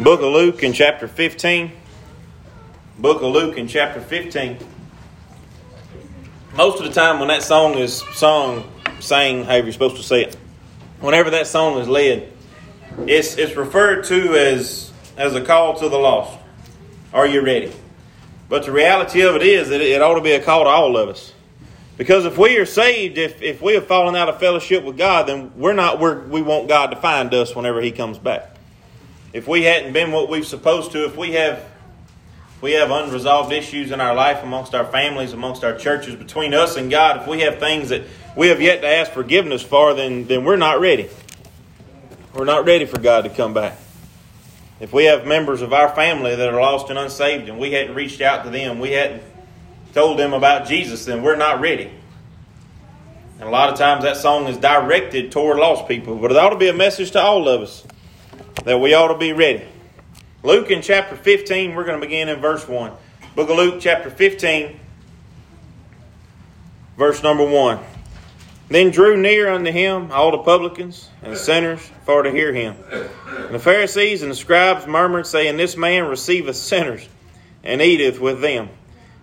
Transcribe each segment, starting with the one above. Book of Luke in chapter 15. Book of Luke in chapter 15. Most of the time when that song is sang, however you're supposed to say it, whenever that song is led, it's referred to as a call to the lost. Are you ready? But the reality of it is that it ought to be a call to all of us. Because if we are saved, if we have fallen out of fellowship with God, then we want God to find us whenever He comes back. If we hadn't been what we're supposed to, if we have unresolved issues in our life, amongst our families, amongst our churches, between us and God, if we have things that we have yet to ask forgiveness for, then we're not ready. We're not ready for God to come back. If we have members of our family that are lost and unsaved and we hadn't reached out to them, we hadn't told them about Jesus, then we're not ready. And a lot of times that song is directed toward lost people, but it ought to be a message to all of us that we ought to be ready. Luke in chapter 15, we're going to begin in verse 1. Book of Luke chapter 15, verse number 1. Then drew near unto him all the publicans and sinners for to hear him. And the Pharisees and the scribes murmured, saying, This man receiveth sinners and eateth with them.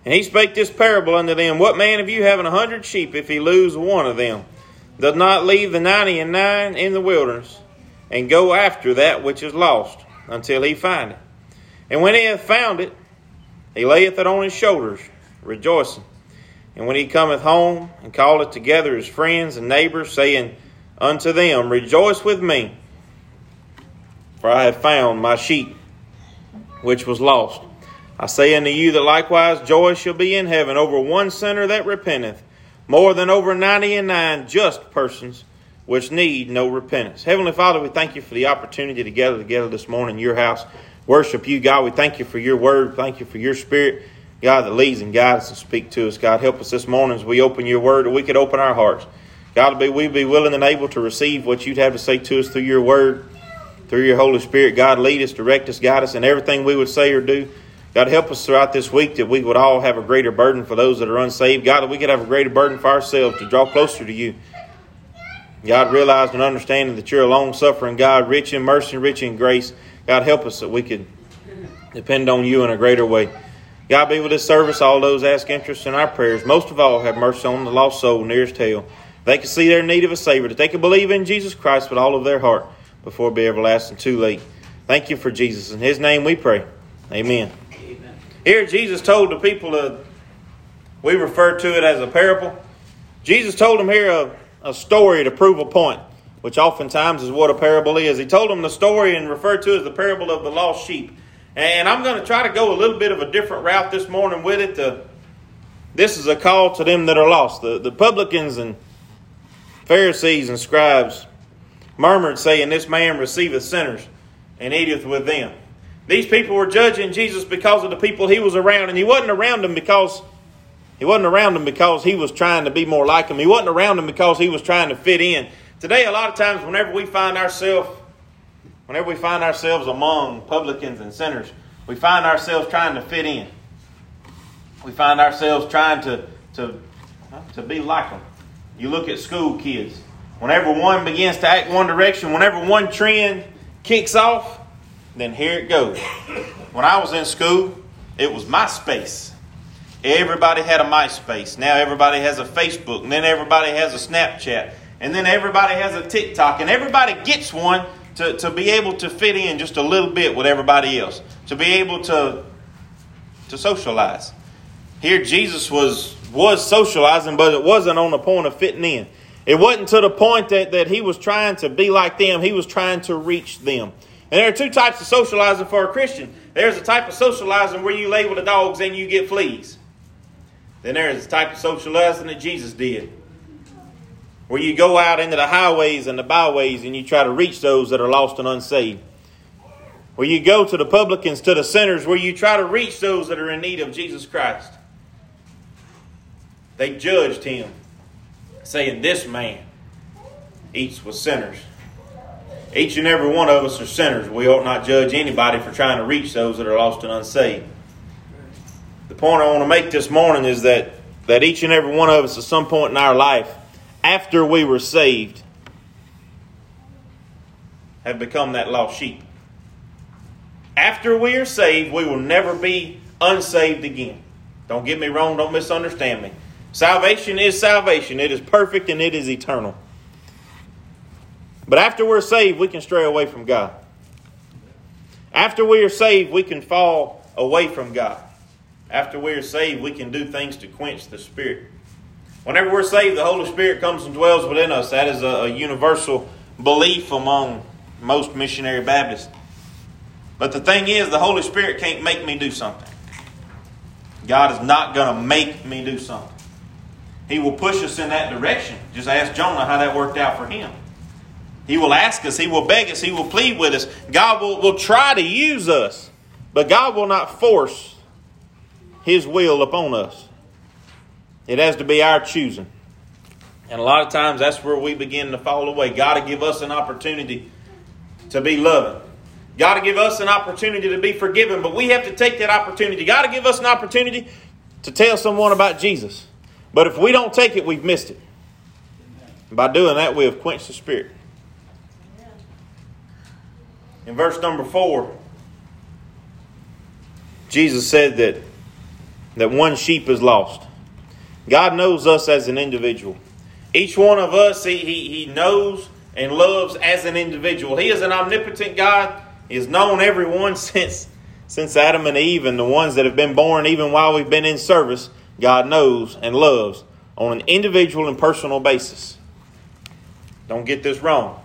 And he spake this parable unto them, What man of you having 100 sheep, if he lose one of them, doth not leave the 99 in the wilderness, and go after that which is lost, until he find it? And when he hath found it, he layeth it on his shoulders, rejoicing. And when he cometh home, and calleth together his friends and neighbors, saying unto them, Rejoice with me, for I have found my sheep which was lost. I say unto you that likewise joy shall be in heaven over one sinner that repenteth, more than over 99 just persons which need no repentance. Heavenly Father, we thank you for the opportunity to gather together this morning in your house, worship you, God. We thank you for your word. Thank you for your spirit, God, that leads and guides and speak to us. God, help us this morning as we open your word, that we could open our hearts. God, we'd be willing and able to receive what you'd have to say to us through your word, through your Holy Spirit. God, lead us, direct us, guide us in everything we would say or do. God, help us throughout this week that we would all have a greater burden for those that are unsaved. God, that we could have a greater burden for ourselves to draw closer to you. God, realized and understanding that you're a long-suffering God, rich in mercy, rich in grace. God, help us that we could depend on you in a greater way. God, be with this service, all those ask interest in our prayers. Most of all, have mercy on the lost soul nearest hell. They can see their need of a Savior, that they can believe in Jesus Christ with all of their heart before it be everlasting too late. Thank you for Jesus. In His name we pray. Amen. Amen. Here Jesus told the people, we refer to it as a parable. Jesus told them here a story to prove a point, which oftentimes is what a parable is. He told them the story and referred to as the parable of the lost sheep. And I'm going to try to go a little bit of a different route this morning with it. This is a call to them that are lost. The publicans and Pharisees and scribes murmured, saying, This man receiveth sinners and eateth with them. These people were judging Jesus because of the people he was around, and He wasn't around them because he was trying to be more like them. He wasn't around them because he was trying to fit in. Today, a lot of times, whenever we find ourselves among publicans and sinners, we find ourselves trying to fit in. We find ourselves trying to be like them. You look at school kids. Whenever one begins to act one direction, whenever one trend kicks off, then here it goes. When I was in school, it was MySpace. Everybody had a MySpace. Now everybody has a Facebook. And then everybody has a Snapchat. And then everybody has a TikTok. And everybody gets one to be able to fit in just a little bit with everybody else. To be able to socialize. Here Jesus was socializing, but it wasn't on the point of fitting in. It wasn't to the point that he was trying to be like them. He was trying to reach them. And there are two types of socializing for a Christian. There's a type of socializing where you label the dogs and you get fleas. Then there is the type of socializing that Jesus did, where you go out into the highways and the byways and you try to reach those that are lost and unsaved. Where you go to the publicans, to the sinners, where you try to reach those that are in need of Jesus Christ. They judged him, saying, This man eats with sinners. Each and every one of us are sinners. We ought not judge anybody for trying to reach those that are lost and unsaved. The point I want to make this morning is that each and every one of us at some point in our life, after we were saved, have become that lost sheep. after we are saved, we will never be unsaved again. Don't get me wrong. Don't misunderstand me. Salvation is salvation. It is perfect and it is eternal. But after we're saved, we can stray away from God. After we are saved, we can fall away from God. After we are saved, we can do things to quench the Spirit. Whenever we're saved, the Holy Spirit comes and dwells within us. That is a universal belief among most missionary Baptists. But the thing is, the Holy Spirit can't make me do something. God is not going to make me do something. He will push us in that direction. Just ask Jonah how that worked out for him. He will ask us. He will beg us. He will plead with us. God will try to use us. But God will not force His will upon us. It has to be our choosing. And a lot of times that's where we begin to fall away. God will give us an opportunity to be loving. God will give us an opportunity to be forgiven. But we have to take that opportunity. God will give us an opportunity to tell someone about Jesus. But if we don't take it, we've missed it. By doing that, we have quenched the Spirit. In verse number 4, Jesus said that one sheep is lost. God knows us as an individual. Each one of us, He knows and loves as an individual. He is an omnipotent God. He has known everyone since Adam and Eve and the ones that have been born even while we've been in service. God knows and loves on an individual and personal basis. Don't get this wrong.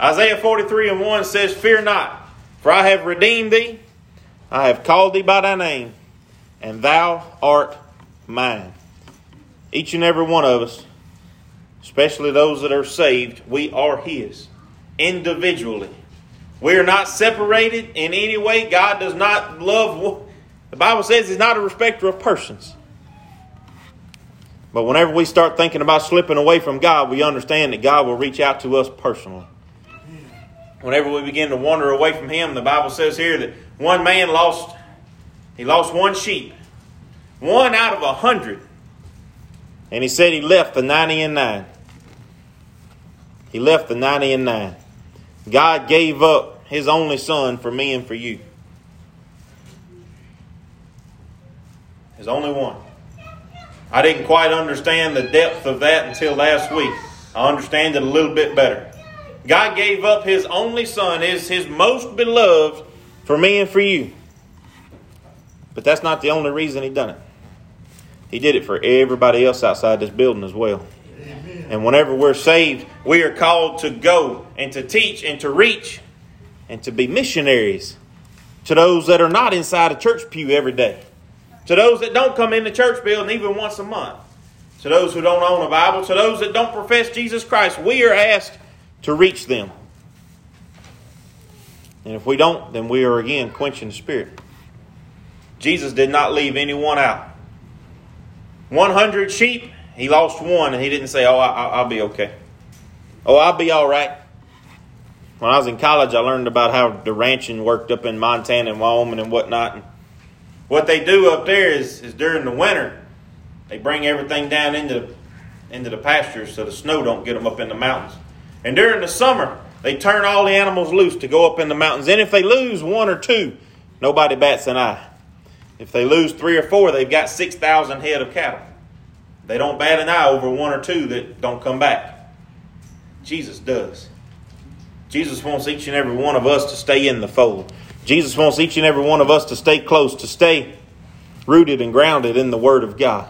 Isaiah 43:1 says, "Fear not, for I have redeemed thee. I have called thee by thy name, and thou art mine." Each and every one of us, especially those that are saved, we are His individually. We are not separated in any way. God does not love. The Bible says He's not a respecter of persons. But whenever we start thinking about slipping away from God, we understand that God will reach out to us personally. Whenever we begin to wander away from Him, the Bible says here that one man lost one sheep, one out of 100. And he said he left the 99. He left the 99. God gave up His only Son for me and for you. His only one. I didn't quite understand the depth of that until last week. I understand it a little bit better. God gave up His only Son, is His most beloved, for me and for you. But that's not the only reason He done it. He did it for everybody else outside this building as well. Amen. And whenever we're saved, we are called to go and to teach and to reach and to be missionaries to those that are not inside a church pew every day. To those that don't come in the church building even once a month. To those who don't own a Bible. To those that don't profess Jesus Christ. We are asked to reach them. And if we don't, then we are again quenching the Spirit. Jesus did not leave anyone out. 100 sheep, He lost one, and He didn't say, I'll be okay. Oh, I'll be all right. When I was in college, I learned about how the ranching worked up in Montana and Wyoming and whatnot. And what they do up there is during the winter, they bring everything down into the pastures so the snow don't get them up in the mountains. And during the summer, they turn all the animals loose to go up in the mountains. And if they lose one or two, nobody bats an eye. If they lose three or four, they've got 6,000 head of cattle. They don't bat an eye over one or two that don't come back. Jesus does. Jesus wants each and every one of us to stay in the fold. Jesus wants each and every one of us to stay close, to stay rooted and grounded in the Word of God.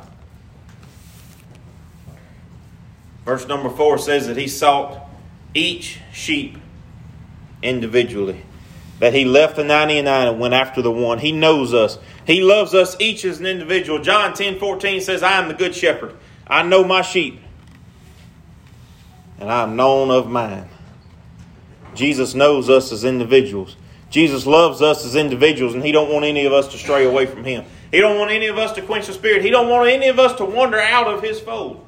Verse number 4 says that He sought each sheep individually, that He left the 99 and went after the one. He knows us. He loves us each as an individual. John 10:14 says, "I am the good shepherd. I know my sheep, and I am known of mine." Jesus knows us as individuals. Jesus loves us as individuals, and He don't want any of us to stray away from Him. He don't want any of us to quench the Spirit. He don't want any of us to wander out of His fold.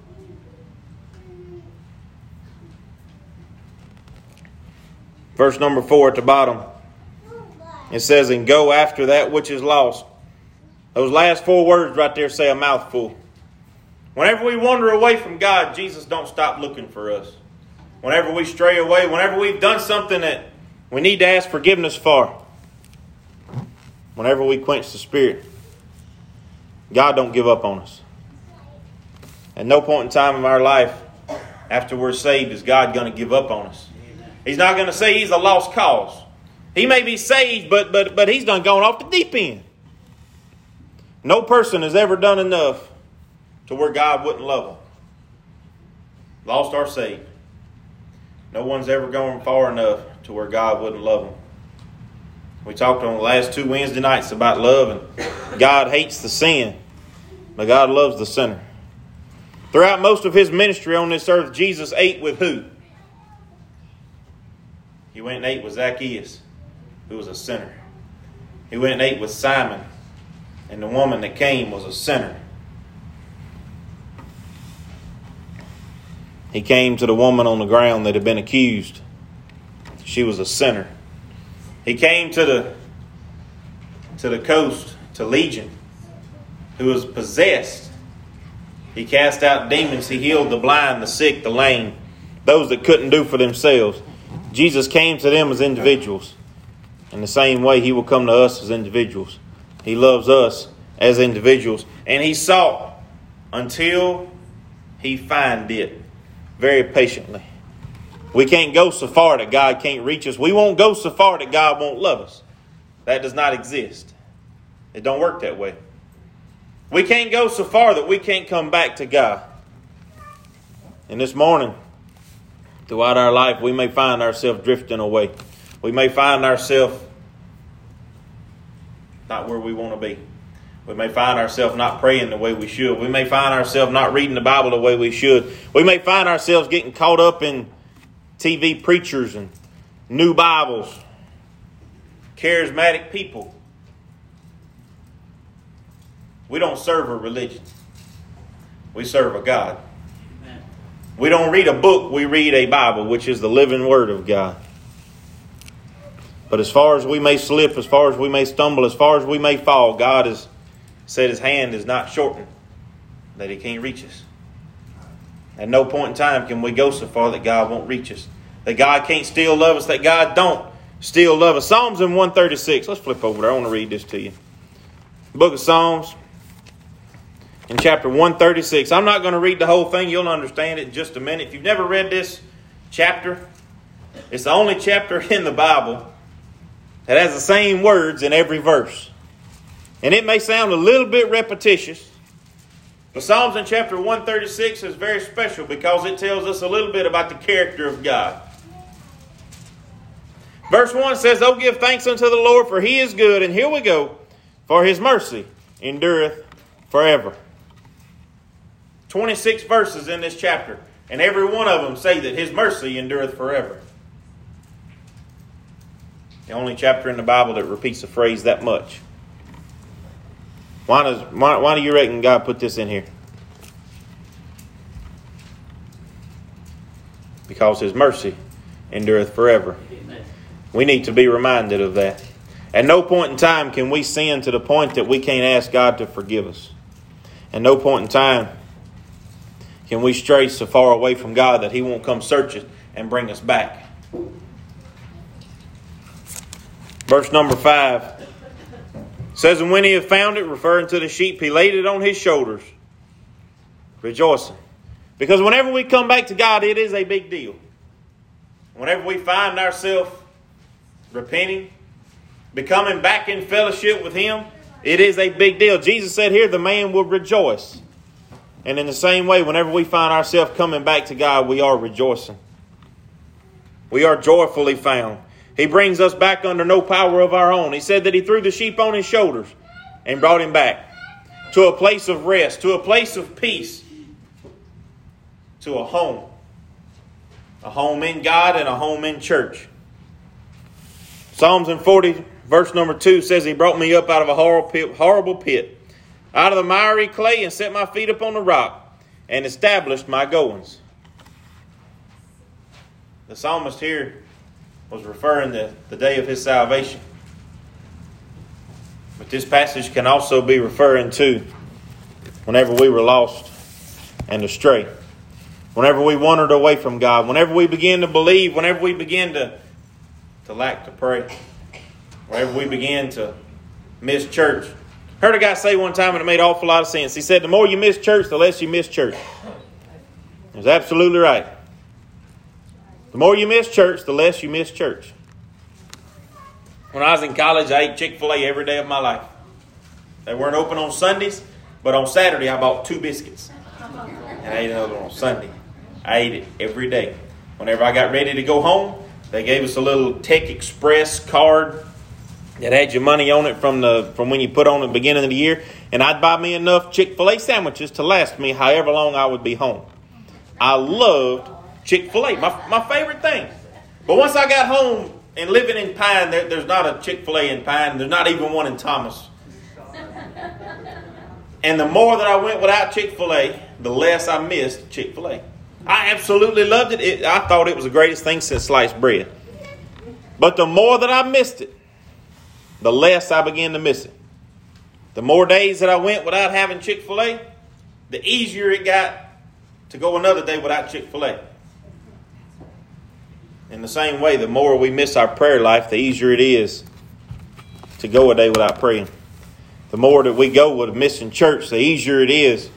Verse number 4 at the bottom, it says, "And go after that which is lost." Those last four words right there say a mouthful. Whenever we wander away from God, Jesus don't stop looking for us. Whenever we stray away, whenever we've done something that we need to ask forgiveness for, whenever we quench the Spirit, God don't give up on us. At no point in time in our life after we're saved is God going to give up on us. He's not going to say he's a lost cause. He may be saved, but he's done gone off the deep end. No person has ever done enough to where God wouldn't love them. Lost or saved. No one's ever gone far enough to where God wouldn't love them. We talked on the last two Wednesday nights about love, and God hates the sin, but God loves the sinner. Throughout most of his ministry on this earth, Jesus ate with who? He went and ate with Zacchaeus, who was a sinner. He went and ate with Simon, and the woman that came was a sinner. He came to the woman on the ground that had been accused. She was a sinner. He came to the coast, to Legion, who was possessed. He cast out demons. He healed the blind, the sick, the lame, those that couldn't do for themselves. Jesus came to them as individuals. In the same way, he will come to us as individuals. He loves us as individuals. And he sought until he find it very patiently. We can't go so far that God can't reach us. We won't go so far that God won't love us. That does not exist. It don't work that way. We can't go so far that we can't come back to God. And this morning, throughout our life, we may find ourselves drifting away. We may find ourselves not where we want to be. We may find ourselves not praying the way we should. We may find ourselves not reading the Bible the way we should. We may find ourselves getting caught up in TV preachers and new Bibles, charismatic people. We don't serve a religion. We serve a God. We don't read a book, we read a Bible, which is the living Word of God. But as far as we may slip, as far as we may stumble, as far as we may fall, God has said his hand is not shortened, that he can't reach us. At no point in time can we go so far that God won't reach us, that God can't still love us, that God don't still love us. Psalms 136. Let's flip over there. I want to read this to you. The book of Psalms. In chapter 136, I'm not going to read the whole thing. You'll understand it in just a minute. If you've never read this chapter, it's the only chapter in the Bible that has the same words in every verse. And it may sound a little bit repetitious, but Psalms in chapter 136 is very special because it tells us a little bit about the character of God. Verse 1 says, "Oh, give thanks unto the Lord, for he is good." And here we go. "For his mercy endureth forever." 26 verses in this chapter, and every one of them say that his mercy endureth forever. The only chapter in the Bible that repeats a phrase that much. Why do you reckon God put this in here? Because his mercy endureth forever. Amen. We need to be reminded of that. At no point in time can we sin to the point that we can't ask God to forgive us. At no point in time can we stray so far away from God that he won't come search us and bring us back. Verse number 5 says, "And when he had found it," referring to the sheep, "he laid it on his shoulders, rejoicing." Because whenever we come back to God, it is a big deal. Whenever we find ourselves repenting, becoming back in fellowship with him, it is a big deal. Jesus said here, the man will rejoice. And in the same way, whenever we find ourselves coming back to God, we are rejoicing. We are joyfully found. He brings us back under no power of our own. He said that he threw the sheep on his shoulders and brought him back to a place of rest, to a place of peace, to a home in God and a home in church. Psalms 40, verse number 2 says, "He brought me up out of a horrible pit, out of the miry clay, and set my feet upon the rock, and established my goings." The psalmist here was referring to the day of his salvation. But this passage can also be referring to whenever we were lost and astray. Whenever we wandered away from God. Whenever we begin to believe. Whenever we begin to lack to pray. Whenever we begin to miss church. Heard a guy say one time, and it made an awful lot of sense. He said, the more you miss church, the less you miss church. He was absolutely right. The more you miss church, the less you miss church. When I was in college, I ate Chick-fil-A every day of my life. They weren't open on Sundays, but on Saturday I bought 2 biscuits. And I ate another one on Sunday. I ate it every day. Whenever I got ready to go home, they gave us a little Tech Express card that had your money on it from when you put on at the beginning of the year. And I'd buy me enough Chick-fil-A sandwiches to last me however long I would be home. I loved Chick-fil-A, my favorite thing. But once I got home and living in Pine, there's not a Chick-fil-A in Pine. There's not even one in Thomas. And the more that I went without Chick-fil-A, the less I missed Chick-fil-A. I absolutely loved it. I thought it was the greatest thing since sliced bread. But the more that I missed it, the less I began to miss it. The more days that I went without having Chick-fil-A, the easier it got to go another day without Chick-fil-A. In the same way, the more we miss our prayer life, the easier it is to go a day without praying. The more that we go with missing church, the easier it is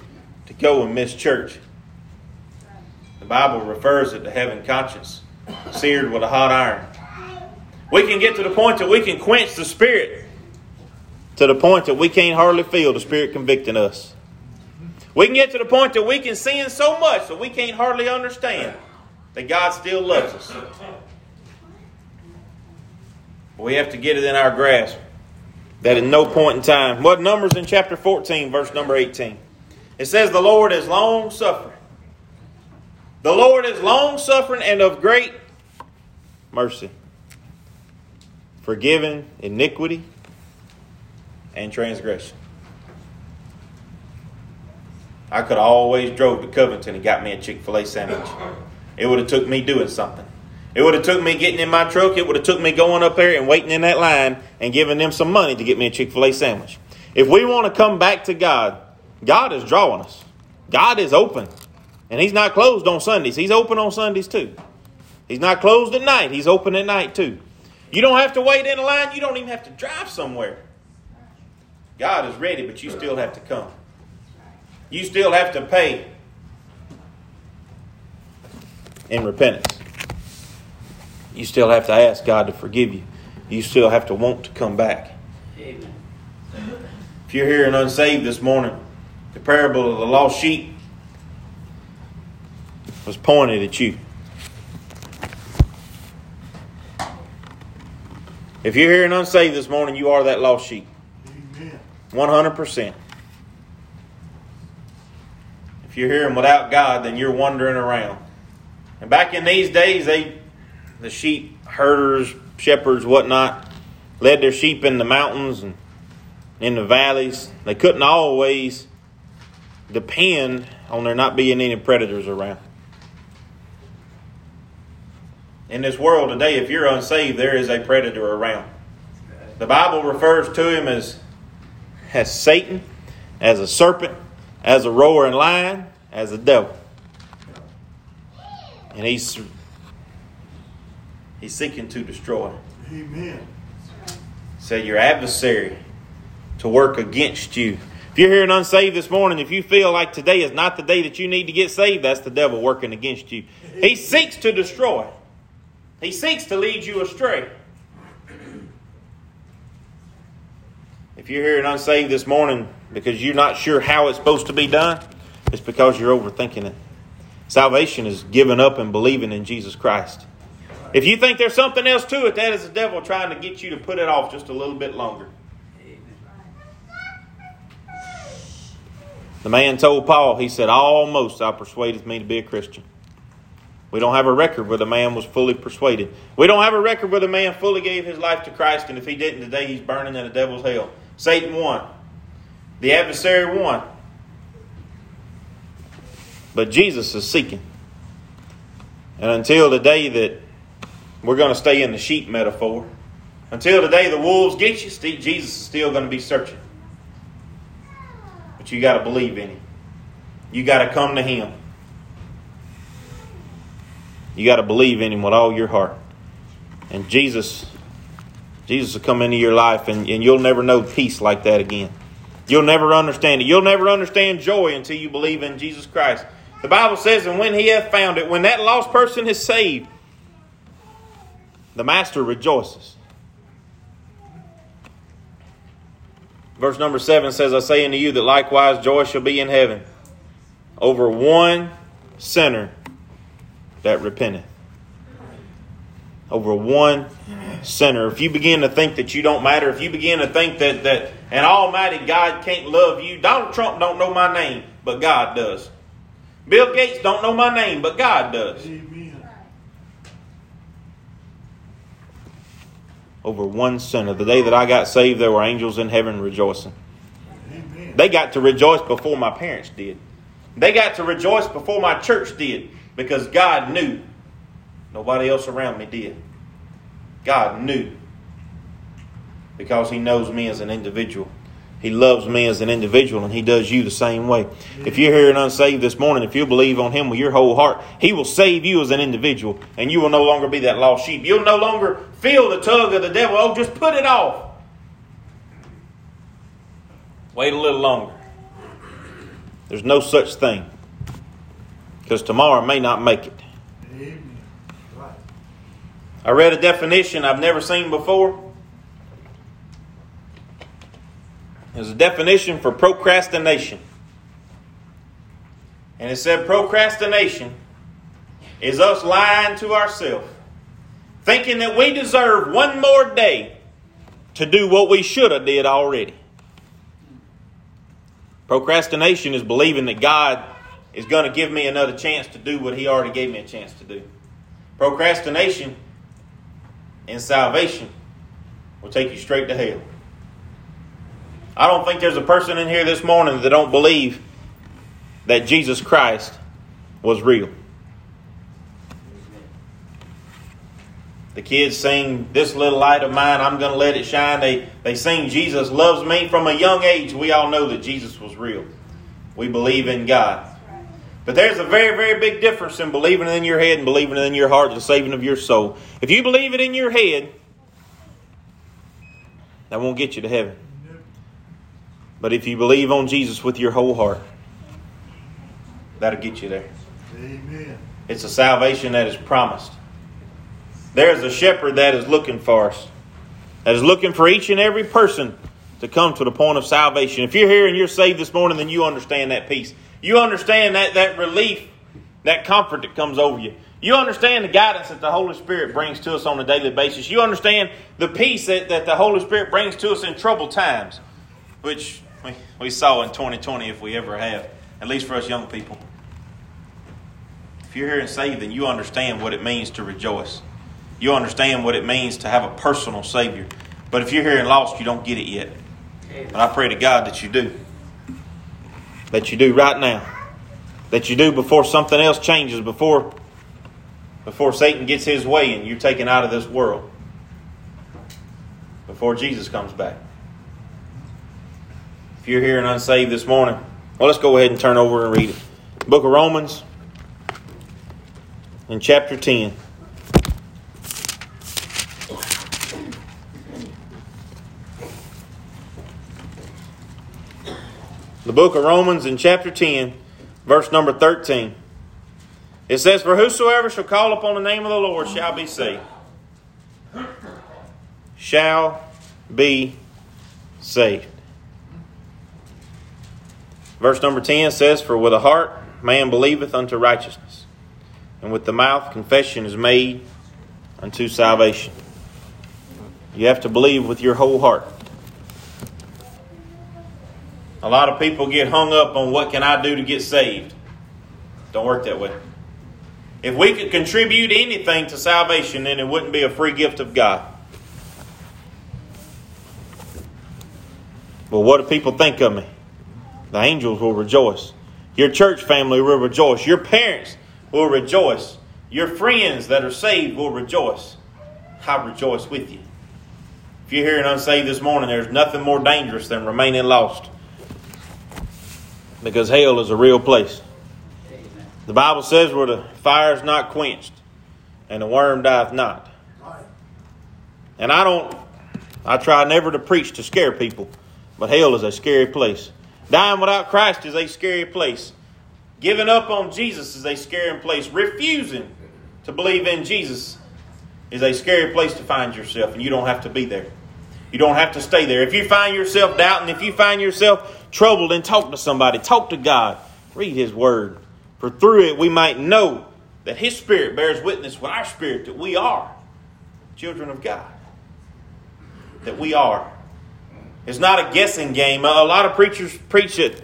to go and miss church. The Bible refers it to having conscience seared with a hot iron. We can get to the point that we can quench the Spirit to the point that we can't hardly feel the Spirit convicting us. We can get to the point that we can sin so much that we can't hardly understand that God still loves us. But we have to get it in our grasp that at no point in time. What Numbers in chapter 14, verse number 18. It says, the Lord is long suffering. The Lord is long suffering and of great mercy, forgiving iniquity and transgression. I could have always drove to Covington and got me a Chick-fil-A sandwich. It would have took me doing something. It would have took me getting in my truck. It would have took me going up there and waiting in that line and giving them some money to get me a Chick-fil-A sandwich. If we want to come back to God, God is drawing us. God is open. And He's not closed on Sundays. He's open on Sundays too. He's not closed at night. He's open at night too. You don't have to wait in a line. You don't even have to drive somewhere. God is ready, but you still have to come. You still have to pay in repentance. You still have to ask God to forgive you. You still have to want to come back. Amen. If you're here and unsaved this morning, the parable of the lost sheep was pointed at you. If you're here and unsaved this morning, you are that lost sheep. Amen. 100%. You're hearing without God, then you're wandering around. And back in these days, the sheep herders, shepherds, whatnot, led their sheep in the mountains and in the valleys. They couldn't always depend on there not being any predators around. In this world today, if you're unsaved, there is a predator around. The Bible refers to him as Satan, as a serpent, as a roaring lion, as a devil. And he's seeking to destroy. Amen. So your adversary to work against you. If you're here and unsaved this morning, if you feel like today is not the day that you need to get saved, that's the devil working against you. He seeks to destroy. He seeks to lead you astray. If you're here and unsaved this morning because you're not sure how it's supposed to be done, it's because you're overthinking it. Salvation is giving up and believing in Jesus Christ. If you think there's something else to it, that is the devil trying to get you to put it off just a little bit longer. The man told Paul, he said, almost I persuaded me to be a Christian. We don't have a record where the man was fully persuaded. We don't have a record where the man fully gave his life to Christ, and if he didn't today, he's burning in the devil's hell. Satan won. The adversary won. But Jesus is seeking. And until the day that we're going to stay in the sheep metaphor, until the day the wolves get you, Jesus is still going to be searching. But you got to believe in Him. You got to come to Him. You got to believe in Him with all your heart. And Jesus Jesus will come into your life and you'll never know peace like that again. You'll never understand it. You'll never understand joy until you believe in Jesus Christ. The Bible says, and when he hath found it, when that lost person is saved, the master rejoices. Verse number 7 says, I say unto you that likewise joy shall be in heaven over one sinner that repenteth. Over one sinner. If you begin to think that you don't matter, if you begin to think that an almighty God can't love you, Donald Trump don't know my name, but God does. Bill Gates don't know my name, but God does. Amen. Over one sinner. The day that I got saved, there were angels in heaven rejoicing. Amen. They got to rejoice before my parents did. They got to rejoice before my church did, because God knew. Nobody else around me did. God knew. Because he knows me as an individual. He loves me as an individual, and he does you the same way. If you're here and unsaved this morning, if you believe on him with your whole heart, he will save you as an individual, and you will no longer be that lost sheep. You'll no longer feel the tug of the devil. Oh, just put it off. Wait a little longer. There's no such thing. Because tomorrow may not make it. I read a definition I've never seen before. There's a definition for procrastination. And it said procrastination is us lying to ourselves, thinking that we deserve one more day to do what we should have did already. Procrastination is believing that God is going to give me another chance to do what he already gave me a chance to do. Procrastination in salvation will take you straight to hell. I don't think there's a person in here this morning that don't believe that Jesus Christ was real. The kids sing, This Little Light of Mine, I'm going to Let It Shine. They sing, Jesus Loves Me. From a young age, we all know that Jesus was real. We believe in God. But there's a very, very big difference in believing it in your head and believing it in your heart, the saving of your soul. If you believe it in your head, that won't get you to heaven. But if you believe on Jesus with your whole heart, that'll get you there. Amen. It's a salvation that is promised. There's a shepherd that is looking for us, that is looking for each and every person to come to the point of salvation. If you're here and you're saved this morning, then you understand that peace. You understand that relief, that comfort that comes over you. You understand the guidance that the Holy Spirit brings to us on a daily basis. You understand the peace that the Holy Spirit brings to us in troubled times, which we saw in 2020, if we ever have, at least for us young people. If you're here and saved, then you understand what it means to rejoice. You understand what it means to have a personal Savior. But if you're here and lost, you don't get it yet. But I pray to God that you do. That you do right now. That you do before something else changes, before Satan gets his way and you're taken out of this world. Before Jesus comes back. If you're here and unsaved this morning, well, let's go ahead and turn over and read it. The book of Romans in chapter 10. The book of Romans in chapter 10, verse number 13. It says, For whosoever shall call upon the name of the Lord shall be saved. Shall be saved. Verse number 10 says, For with the heart man believeth unto righteousness, and with the mouth confession is made unto salvation. You have to believe with your whole heart. A lot of people get hung up on what can I do to get saved. Don't work that way. If we could contribute anything to salvation, then it wouldn't be a free gift of God. But what do people think of me? The angels will rejoice. Your church family will rejoice. Your parents will rejoice. Your friends that are saved will rejoice. I rejoice with you. If you're here and unsaved this morning, there's nothing more dangerous than remaining lost. Because hell is a real place. The Bible says where the fire is not quenched and the worm dieth not. And I don't I try never to preach to scare people, but hell is a scary place. Dying without Christ is a scary place. Giving up on Jesus is a scary place. Refusing to believe in Jesus is a scary place to find yourself, and you don't have to be there. You don't have to stay there. If you find yourself doubting, if you find yourself troubled, then talk to somebody. Talk to God. Read His Word. For through it we might know that His Spirit bears witness with our spirit that we are children of God. That we are. It's not a guessing game. A lot of preachers preach it,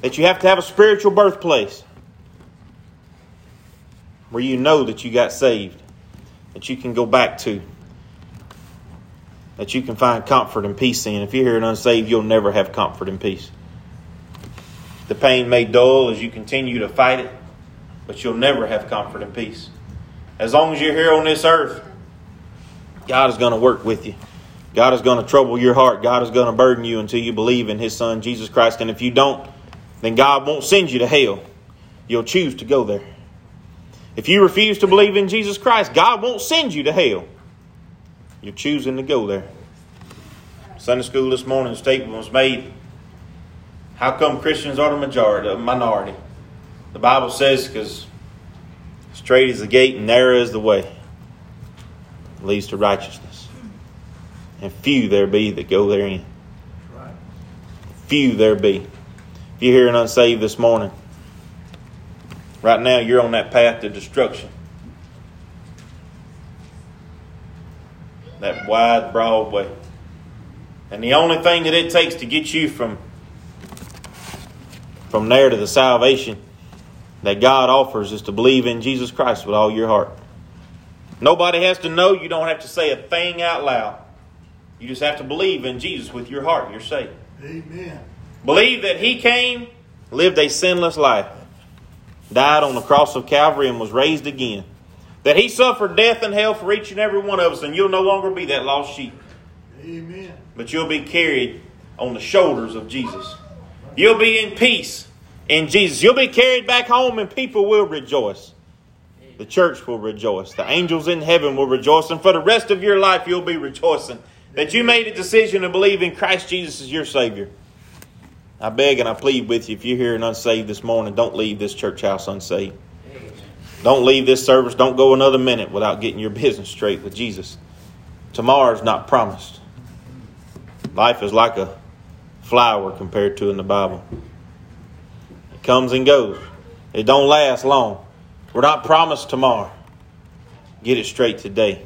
that you have to have a spiritual birthplace where you know that you got saved, that you can go back to, that you can find comfort and peace in. If you're here and unsaved, you'll never have comfort and peace. The pain may dull as you continue to fight it, but you'll never have comfort and peace. As long as you're here on this earth, God is going to work with you. God is going to trouble your heart. God is going to burden you until you believe in His Son, Jesus Christ. And if you don't, then God won't send you to hell. You'll choose to go there. If you refuse to believe in Jesus Christ, God won't send you to hell. You're choosing to go there. Sunday school this morning, the statement was made, how come Christians are the majority, a minority? The Bible says, because straight is the gate and narrow is the way. It leads to righteousness. And few there be that go therein. Few there be. If you're here and unsaved this morning, right now you're on that path to destruction. That wide, broad way. And the only thing that it takes to get you from there to the salvation that God offers is to believe in Jesus Christ with all your heart. Nobody has to know. You don't have to say a thing out loud. You just have to believe in Jesus with your heart. You're saved. Amen. Believe that He came, lived a sinless life, died on the cross of Calvary, and was raised again. That He suffered death and hell for each and every one of us, and you'll no longer be that lost sheep. Amen. But you'll be carried on the shoulders of Jesus. You'll be in peace in Jesus. You'll be carried back home, and people will rejoice. The church will rejoice. The angels in heaven will rejoice. And for the rest of your life, you'll be rejoicing that you made a decision to believe in Christ Jesus as your Savior. I beg and I plead with you, if you're here and unsaved this morning, don't leave this church house unsaved. Don't leave this service. Don't go another minute without getting your business straight with Jesus. Tomorrow's not promised. Life is like a flower compared to in the Bible. It comes and goes. It don't last long. We're not promised tomorrow. Get it straight today.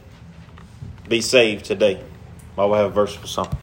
Be saved today. While we have a verse for something.